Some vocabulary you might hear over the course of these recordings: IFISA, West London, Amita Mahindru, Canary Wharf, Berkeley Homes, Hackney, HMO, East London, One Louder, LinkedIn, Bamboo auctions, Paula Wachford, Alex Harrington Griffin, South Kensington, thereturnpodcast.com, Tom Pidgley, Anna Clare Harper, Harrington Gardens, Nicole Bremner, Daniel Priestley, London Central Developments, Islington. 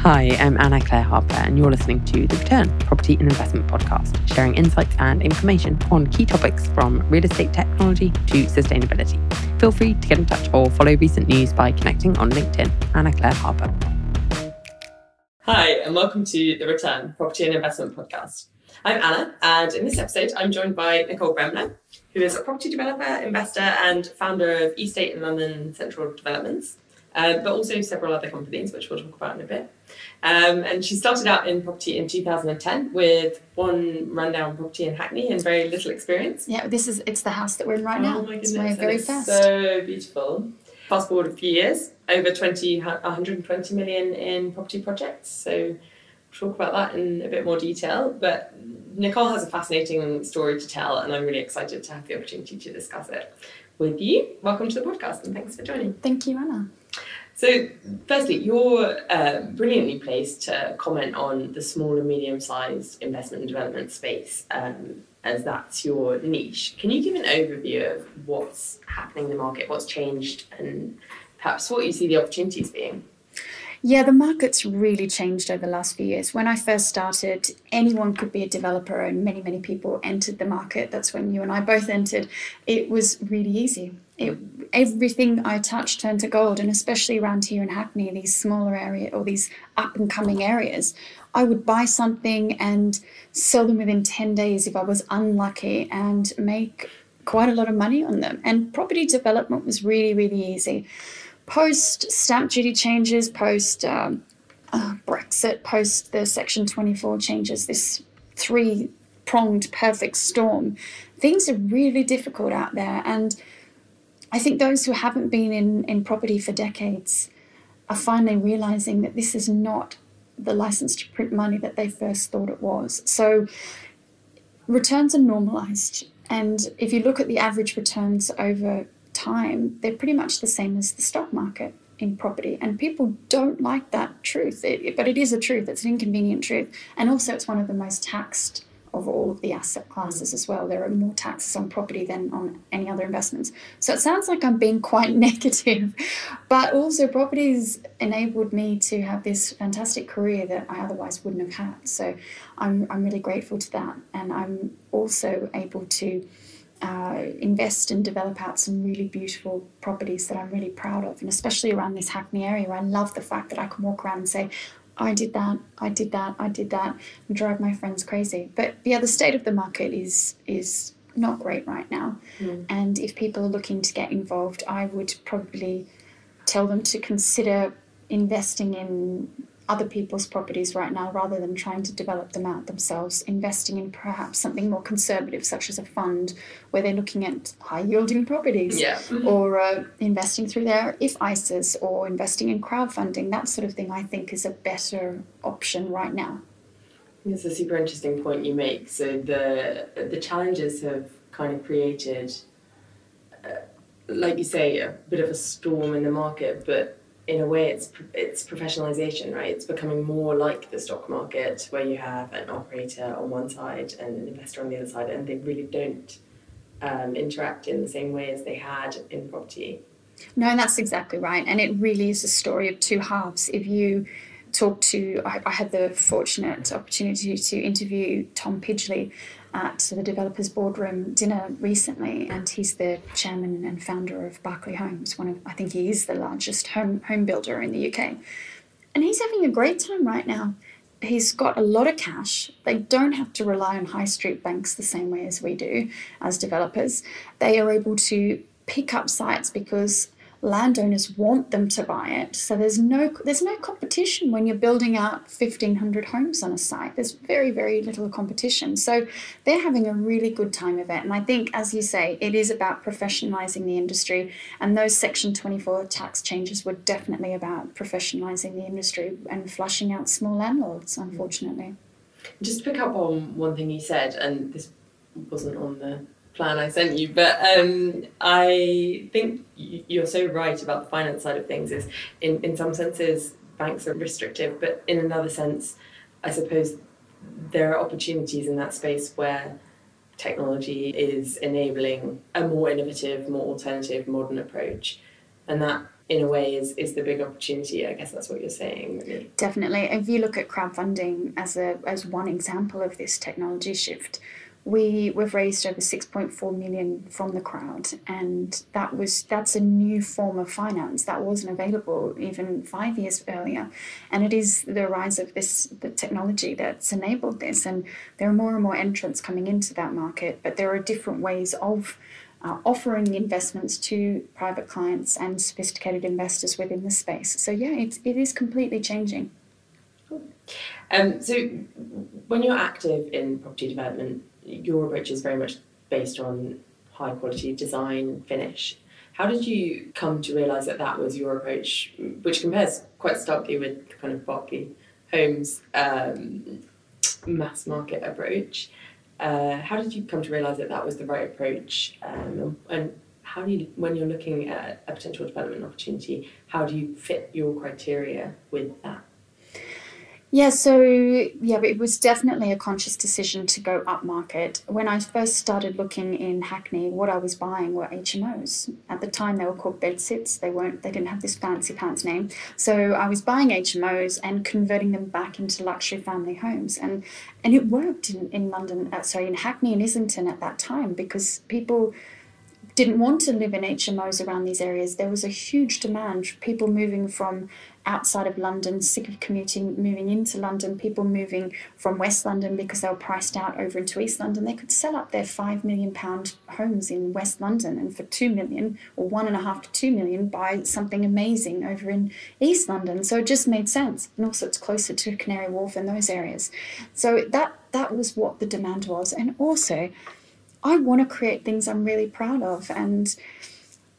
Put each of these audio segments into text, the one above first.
Hi, I'm Anna Clare Harper, and you're listening to The Return, Property and Investment Podcast, sharing insights and information on key topics from real estate technology to sustainability. Feel free to get in touch or follow recent news by connecting on LinkedIn. Anna Clare Harper. Hi, and welcome to The Return, Property and Investment Podcast. I'm Anna, and in this episode, I'm joined by Nicole Bremner, who is a property developer, investor, and founder of East Eight and London Central Developments. But also several other companies, which we'll talk about in a bit. And she started out in property in 2010 with one rundown property in Hackney and very little experience. Yeah, it's the house that we're in right now. Oh my goodness, it's my very first. So beautiful. Fast forward a few years, over 120 million in property projects. So we'll talk about that in a bit more detail. But Nicole has a fascinating story to tell, and I'm really excited to have the opportunity to discuss it with you. Welcome to the podcast, and thanks for joining. Thank you, Anna. So firstly, you're brilliantly placed to comment on the small and medium-sized investment and development space, as that's your niche. Can you give an overview of what's happening in the market, what's changed, and perhaps what you see the opportunities being? Yeah, the market's really changed over the last few years. When I first started, anyone could be a developer, and many, many people entered the market. That's when you and I both entered. It was really easy. Everything I touched turned to gold, and especially around here in Hackney, these smaller areas or these up-and-coming areas, I would buy something and sell them within 10 days if I was unlucky and make quite a lot of money on them. And property development was really, really easy. Post stamp duty changes, post Brexit, post the Section 24 changes, this three-pronged perfect storm, things are really difficult out there. And I think those who haven't been in property for decades are finally realising that this is not the licence to print money that they first thought it was. So returns are normalised. And if you look at the average returns over time, they're pretty much the same as the stock market in property, and people don't like that truth, but it is a truth. It's an inconvenient truth, and also it's one of the most taxed of all of the asset classes as well. There are more taxes on property than on any other investments. So it sounds like I'm being quite negative, but also property's enabled me to have this fantastic career that I otherwise wouldn't have had. So I'm really grateful to that, and I'm also able to invest and develop out some really beautiful properties that I'm really proud of, and especially around this Hackney area. I love the fact that I can walk around and say, I did that, I did that, I did that, and drive my friends crazy. But yeah, the state of the market is not great right now. Mm. And if people are looking to get involved, I would probably tell them to consider investing in other people's properties right now rather than trying to develop them out themselves, investing in perhaps something more conservative, such as a fund where they're looking at high-yielding properties, or investing through their IFISAs or investing in crowdfunding. That sort of thing, I think, is a better option right now. It's a super interesting point you make. So the challenges have kind of created, like you say, a bit of a storm in the market, but in a way, it's professionalisation, right? It's becoming more like the stock market, where you have an operator on one side and an investor on the other side, and they really don't interact in the same way as they had in property. No, that's exactly right. And it really is a story of two halves. If you talk to, I had the fortunate opportunity to interview Tom Pidgley at the Developers Boardroom dinner recently, and he's the chairman and founder of Berkeley Homes, I think he is the largest home builder in the UK. And he's having a great time right now. He's got a lot of cash. They don't have to rely on high street banks the same way as we do as developers. They are able to pick up sites because landowners want them to buy it. So there's no competition when you're building out 1,500 homes on a site. There's very, very little competition. So they're having a really good time of it. And I think, as you say, it is about professionalising the industry. And those Section 24 tax changes were definitely about professionalising the industry and flushing out small landlords, unfortunately. Just to pick up on one thing you said, and this wasn't on the plan I sent you, but I think you're so right about the finance side of things. Is in some senses banks are restrictive, but in another sense, I suppose there are opportunities in that space where technology is enabling a more innovative, more alternative, modern approach And that, in a way, is the big opportunity. I guess that's what you're saying, really. Definitely. If you look at crowdfunding as one example of this technology shift, we've raised over 6.4 million from the crowd, and that's a new form of finance that wasn't available even 5 years earlier. And it is the rise of the technology that's enabled this, and there are more and more entrants coming into that market, but there are different ways of offering investments to private clients and sophisticated investors within the space. So yeah, it is completely changing. Cool. So when you're active in property development, your approach is very much based on high quality design and finish. How did you come to realise that was your approach, which compares quite starkly with the kind of Berkeley Homes mass market approach? How did you come to realise that was the right approach, and how do you, when you're looking at a potential development opportunity, how do you fit your criteria with that? Yeah, so yeah, it was definitely a conscious decision to go up market. When I first started looking in Hackney, what I was buying were HMOs. At the time, they were called bedsits. They didn't have this fancy pants name. So I was buying HMOs and converting them back into luxury family homes, and it worked in Hackney and Islington at that time, because people didn't want to live in HMOs around these areas. There was a huge demand, people moving from outside of London, sick of commuting, moving into London, people moving from West London because they were priced out over into East London. They could sell up their £5 million homes in West London and for 2 million or 1.5 to 2 million buy something amazing over in East London. So it just made sense. And also it's closer to Canary Wharf and those areas. So that was what the demand was. And also I want to create things I'm really proud of, and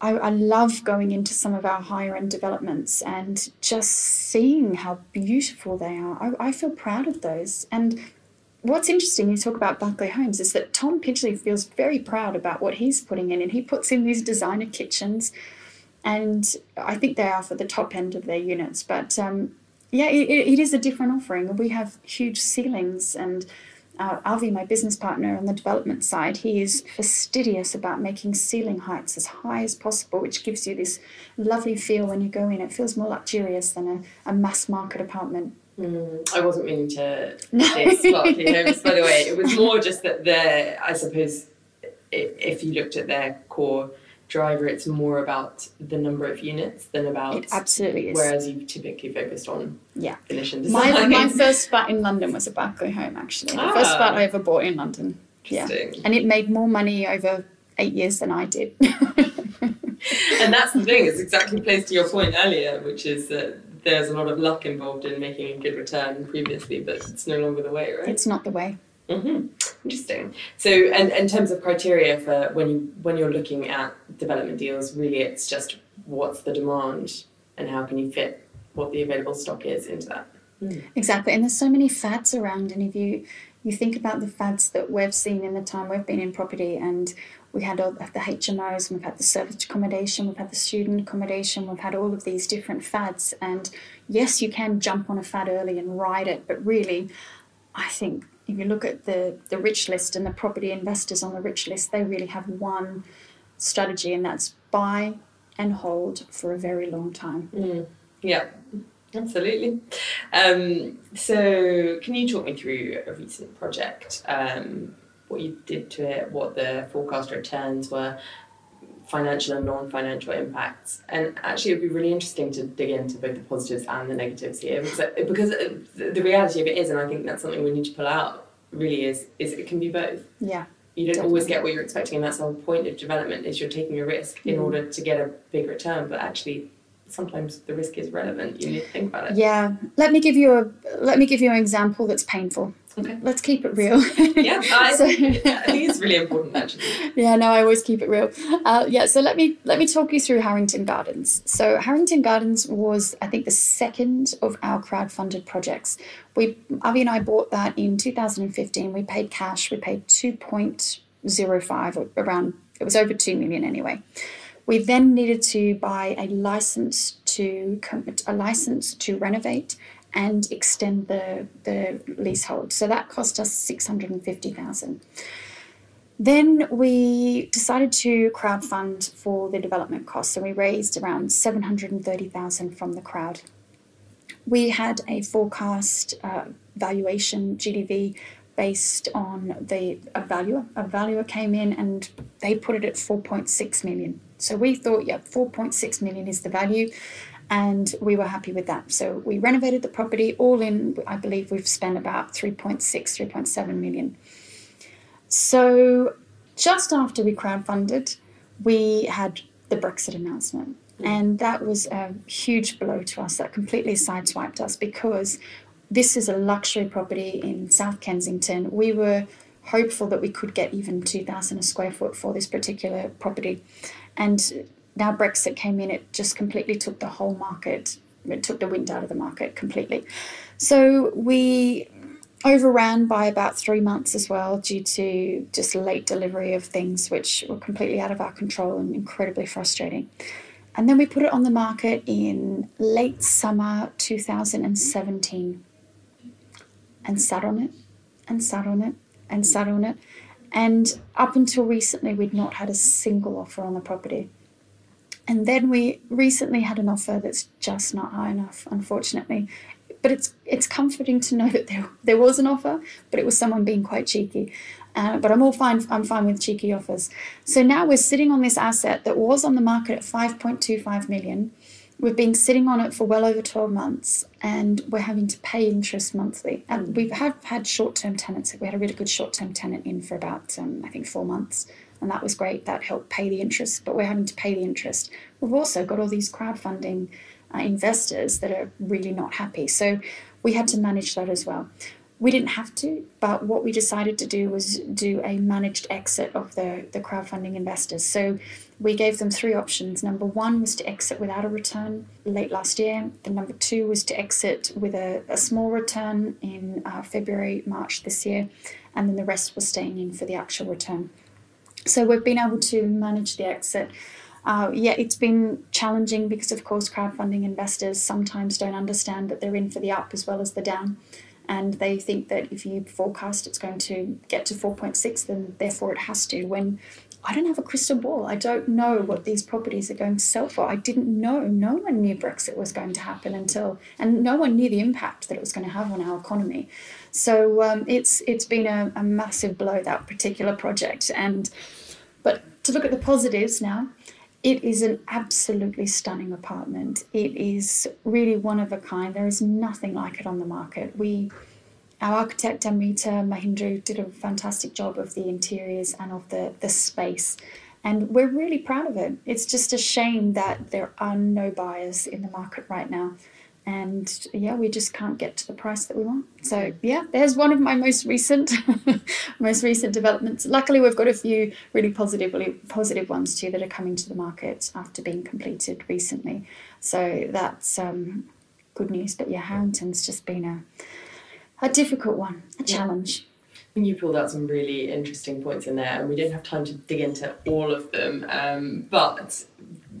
I love going into some of our higher end developments and just seeing how beautiful they are. I feel proud of those. And what's interesting, you talk about Berkeley Homes, is that Tom Pidgley feels very proud about what he's putting in, and he puts in these designer kitchens, and I think they are for the top end of their units. But yeah, it is a different offering. We have huge ceilings, and Alvi, my business partner on the development side, he is fastidious about making ceiling heights as high as possible, which gives you this lovely feel when you go in. It feels more luxurious than a mass market apartment. I wasn't meaning to say Berkeley Homes, by the way. It was more just that I suppose, if you looked at their core driver, it's more about the number of units than about... It absolutely is. Whereas you typically focused on finish and design. My first flat in London was a Berkeley home, actually. The first flat I ever bought in London. Interesting. Yeah. And it made more money over 8 years than I did. And that's the thing. It's exactly placed to your point earlier, which is that there's a lot of luck involved in making a good return previously, but it's no longer the way, right? It's not the way. Mm-hmm. Interesting. So, and in terms of criteria for when you're looking at development deals, really it's just what's the demand and how can you fit what the available stock is into that. Mm. Exactly. And there's so many fads around, and if you think about the fads that we've seen in the time we've been in property, and we had all the HMOs, and we've had the serviced accommodation, we've had the student accommodation, we've had all of these different fads. And yes, you can jump on a fad early and ride it, but really I think if you look at the rich list and the property investors on the rich list, they really have one strategy, and that's buy and hold for a very long time. Mm. Yeah, absolutely. So can you talk me through a recent project, what you did to it, what the forecast returns were, financial and non-financial impacts? And actually it'd be really interesting to dig into both the positives and the negatives here, because the reality of it is, and I think that's something we need to pull out really, is it can be both. Yeah, you don't always get what you're expecting, and that's the whole point of development, is you're taking a risk in order to get a big return, but actually sometimes the risk is relevant. You need to think about it. Yeah. Let me give you an example that's painful. Okay. Let's keep it real. Yeah, I think it's really important, actually. Yeah, no, I always keep it real. So let me talk you through Harrington Gardens. So Harrington Gardens was, I think, the second of our crowdfunded projects. Avi and I bought that in 2015. We paid cash. We paid 2.05 around. It was over 2 million anyway. We then needed to buy a license to renovate and extend the leasehold. So that cost us 650,000. Then we decided to crowdfund for the development costs, and we raised around $730,000 from the crowd. We had a forecast valuation, GDV, based on a valuer. A valuer came in and they put it at 4.6 million. So we thought, yeah, 4.6 million is the value, and we were happy with that. So we renovated the property. All in, I believe we've spent about 3.7 million. So just after we crowdfunded, we had the Brexit announcement. And that was a huge blow to us. That completely sideswiped us, because this is a luxury property in South Kensington. We were hopeful that we could get even 2,000 a square foot for this particular property. And now Brexit came in, it just completely took the whole market. It took the wind out of the market completely. So we overran by about 3 months as well, due to just late delivery of things which were completely out of our control and incredibly frustrating. And then we put it on the market in late summer 2017, and sat on it. And up until recently, we'd not had a single offer on the property. And then we recently had an offer that's just not high enough, unfortunately. But it's comforting to know that there was an offer, but it was someone being quite cheeky. But I'm fine with cheeky offers. So now we're sitting on this asset that was on the market at 5.25 million. We've been sitting on it for well over 12 months, and we're having to pay interest monthly. And we have had short-term tenants. We had a really good short-term tenant in for about, I think, 4 months, and that was great. That helped pay the interest, but we're having to pay the interest. We've also got all these crowdfunding investors that are really not happy. So we had to manage that as well. We didn't have to, but what we decided to do was do a managed exit of the crowdfunding investors. So we gave them three options. Number one was to exit without a return late last year. The number two was to exit with a small return in February, March this year. And then the rest was staying in for the actual return. So we've been able to manage the exit. Yeah, it's been challenging because, of course, crowdfunding investors sometimes don't understand that they're in for the up as well as the down. And they think that if you forecast it's going to get to 4.6, then therefore it has to, when I don't have a crystal ball. I don't know what these properties are going to sell for. I didn't know. No one knew Brexit was going to happen and no one knew the impact that it was going to have on our economy. So it's been a massive blow, that particular project. But to look at the positives now, it is an absolutely stunning apartment. It is really one of a kind. There is nothing like it on the market. Our architect, Amita Mahindru, did a fantastic job of the interiors and of the space. And we're really proud of it. It's just a shame that there are no buyers in the market right now. And yeah, we just can't get to the price that we want. So yeah, there's one of my most recent developments. Luckily, we've got a few really positive ones too that are coming to the market after being completed recently. So that's good news. But yeah, Harrington's just been a difficult one, a challenge. You pulled out some really interesting points in there, and we didn't have time to dig into all of them. But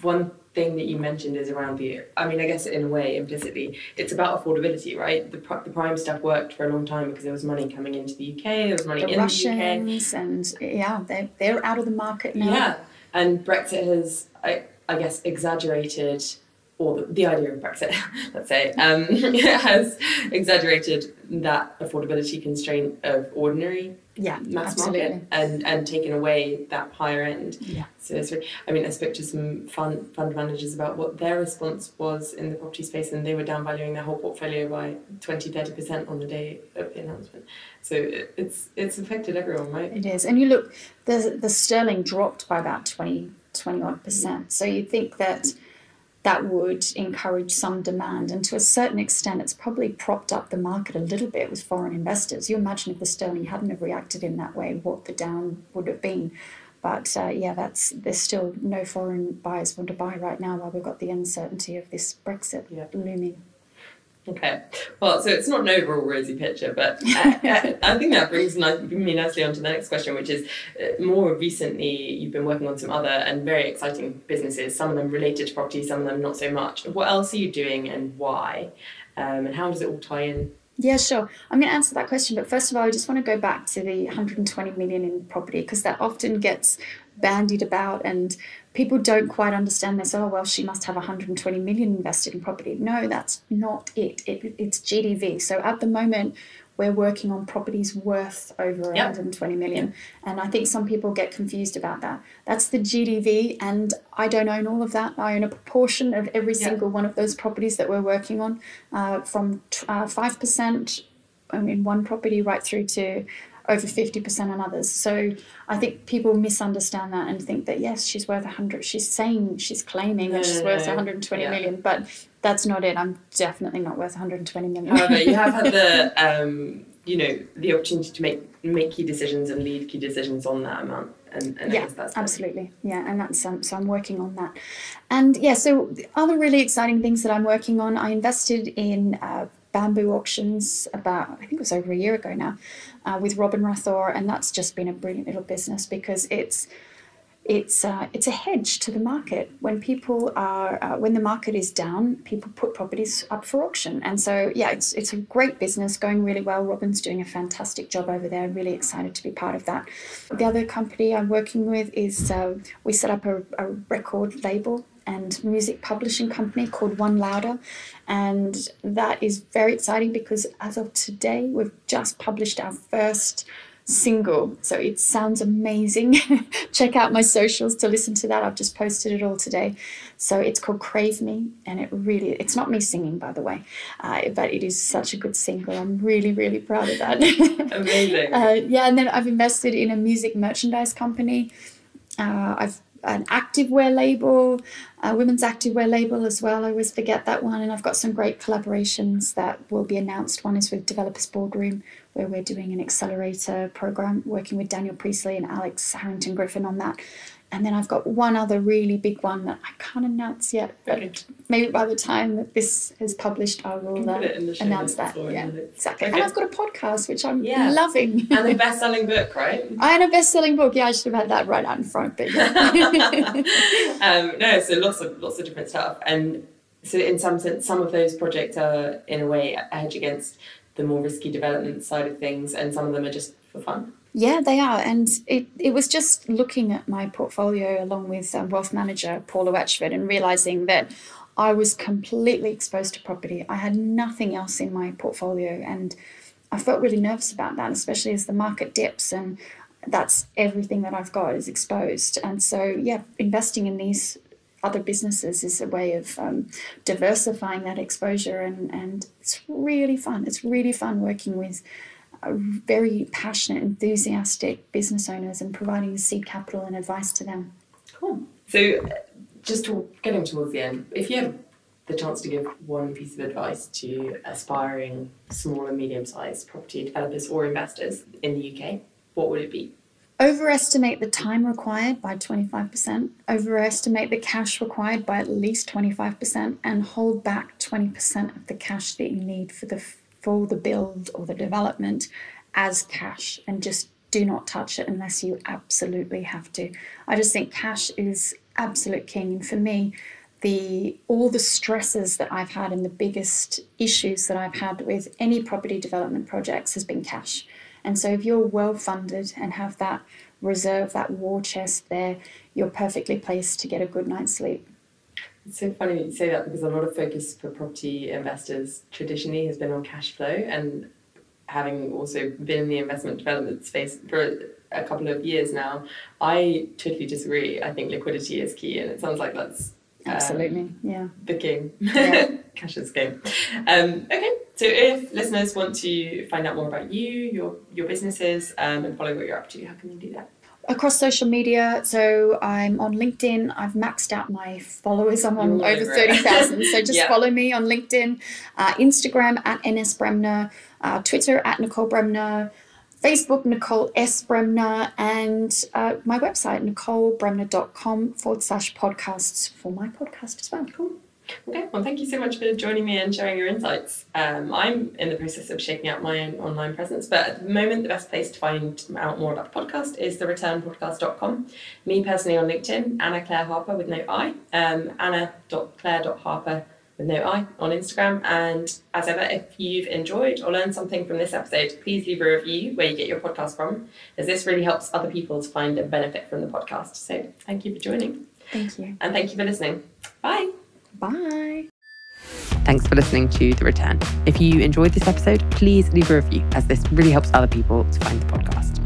one thing that you mentioned is around the, I mean, I guess in a way, implicitly, it's about affordability, right? The prime stuff worked for a long time because there was money coming into the UK, there was money in the UK. Russians, and yeah, they're out of the market now. Yeah, and Brexit has, I guess, exaggerated, or the idea of Brexit, let's say, has exaggerated that affordability constraint of ordinary mass market and taken away that higher end. Yeah. So it's really, I mean, I spoke to some fund managers about what their response was in the property space, and they were downvaluing their whole portfolio by 20-30% on the day of the announcement. So it's affected everyone, right? It is. And you look, the sterling dropped by about 20-odd%. So you think that would encourage some demand. And to a certain extent, it's probably propped up the market a little bit with foreign investors. You imagine if the sterling hadn't have reacted in that way, what the down would have been. But yeah, there's still no foreign buyers want to buy right now while we've got the uncertainty of this Brexit looming. Okay, well, so it's not an overall rosy picture, but I think that brings me nicely on to the next question, which is more recently you've been working on some other and very exciting businesses, some of them related to property, some of them not so much. What else are you doing and why? And how does it all tie in? Yeah, sure. I'm going to answer that question. But first of all, I just want to go back to the 120 million in property, because that often gets bandied about and people don't quite understand this. Oh, well, she must have 120 million invested in property. No, that's not it. It's GDV. So at the moment, we're working on properties worth over 120 million. Yep. And I think some people get confused about that. That's the GDV, and I don't own all of that. I own a proportion of every single one of those properties that we're working on, from 5% in one property right through to over 50% on others. So I think people misunderstand that and think that, yes, she's worth 100. She's saying, she's claiming that she's worth 120 million, but that's not it. I'm definitely not worth 120 million. However, you have had the, the opportunity to make key decisions and lead key decisions on that amount. And yeah, absolutely. Yeah, and that's so I'm working on that. And yeah, so the other really exciting things that I'm working on, I invested in Bamboo Auctions about, I think it was over a year ago now, with Robin Rathor, and that's just been a brilliant little business because it's a hedge to the market. When people are when the market is down, people put properties up for auction, and so it's a great business going really well. Robin's doing a fantastic job over there. Really excited to be part of that. The other company I'm working with is we set up a record label and music publishing company called One Louder, and that is very exciting because as of today we've just published our first single, so it sounds amazing. Check out my socials to listen to that. I've just posted it all today. So it's called Crave Me, and it's not me singing, by the way, but it is such a good single. I'm really, really proud of that. Amazing. And then I've invested in a music merchandise company. I've an activewear label, a women's activewear label as well. I always forget that one. And I've got some great collaborations that will be announced. One is with Developers Boardroom, where we're doing an accelerator program, working with Daniel Priestley and Alex Harrington Griffin on that. And then I've got one other really big one that I can't announce yet, but maybe by the time that this is published, I will announce that. Yeah, exactly. Okay. And I've got a podcast, which I'm loving. And a best-selling book, right? And a best-selling book. Yeah, I should have had that right out in front. But so lots of different stuff. And so in some sense, some of those projects are, in a way, a hedge against the more risky development side of things, and some of them are just for fun. Yeah, they are. And it was just looking at my portfolio along with wealth manager Paula Wachford and realising that I was completely exposed to property. I had nothing else in my portfolio, and I felt really nervous about that, especially as the market dips, and that's everything that I've got is exposed. And so, investing in these other businesses is a way of diversifying that exposure, and it's really fun. It's really fun working with very passionate, enthusiastic business owners and providing seed capital and advice to them. Cool. So just getting towards the end, if you had the chance to give one piece of advice to aspiring small and medium-sized property developers or investors in the UK, what would it be? Overestimate the time required by 25%, overestimate the cash required by at least 25%, and hold back 20% of the cash that you need for the build or the development as cash, and just do not touch it unless you absolutely have to. I just think cash is absolute king. And for me, all the stresses that I've had and the biggest issues that I've had with any property development projects has been cash. And so if you're well funded and have that reserve, that war chest there, you're perfectly placed to get a good night's sleep. It's so funny you say that, because a lot of focus for property investors traditionally has been on cash flow, and having also been in the investment development space for a couple of years now, I totally disagree. I think liquidity is key, and it sounds like that's absolutely the king. Yeah. Cash is king. Okay, so if listeners want to find out more about you, your businesses, and follow what you're up to, how can they do that? Across social media, so I'm on LinkedIn. I've maxed out my followers. I'm on over 30,000, so just follow me on LinkedIn, Instagram at nsbremner, Twitter at Nicole Bremner, Facebook Nicole S. Bremner, and my website nicolebremner.com/podcasts for my podcast as well. Cool. Okay, well, thank you so much for joining me and sharing your insights. I'm in the process of shaking out my own online presence, but at the moment, the best place to find out more about the podcast is thereturnpodcast.com. Me personally on LinkedIn, Anna Clare Harper with no I, anna.clare.harper with no I on Instagram. And as ever, if you've enjoyed or learned something from this episode, please leave a review where you get your podcast from, as this really helps other people to find a benefit from the podcast. So thank you for joining. Thank you. And thank you for listening. Bye. Bye. Thanks for listening to The Return. If you enjoyed this episode, please leave a review, as this really helps other people to find the podcast.